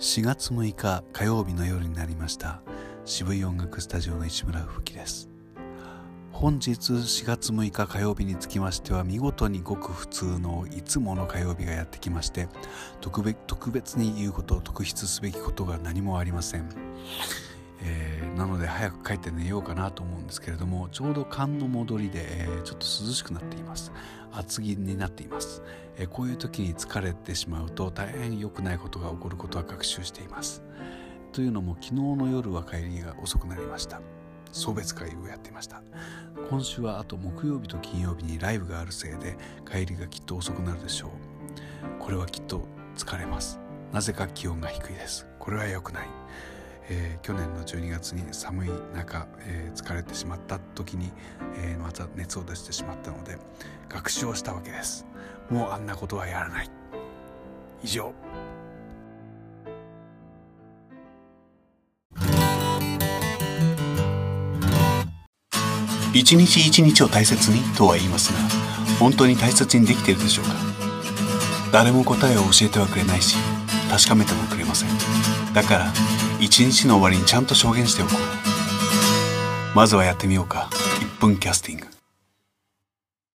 4月6日火曜日の夜になりました。渋い音楽スタジオの石村吹です。本日4月6日火曜日につきましては、見事にごく普通のいつもの火曜日がやってきまして、特別に言うこと、特筆すべきことが何もありません。なので早く帰って寝ようかなと思うんですけれども、ちょうど寒の戻りで、ちょっと涼しくなっています。厚着になっています。こういう時に疲れてしまうと大変良くないことが起こることは学習しています。というのも、昨日の夜は帰りが遅くなりました。送別会をやっていました。今週はあと木曜日と金曜日にライブがあるせいで、帰りがきっと遅くなるでしょう。これはきっと疲れます。なぜか気温が低いです。これは良くない。去年の12月に寒い中、疲れてしまった時に、また熱を出してしまったので学習をしたわけです。もうあんなことはやらない。以上。一日一日を大切にとは言いますが、本当に大切にできているでしょうか。誰も答えを教えてはくれないし、確かめてもくれません。だから一日の終わりにちゃんと証言しておこう。まずはやってみようか。1分キャスティング。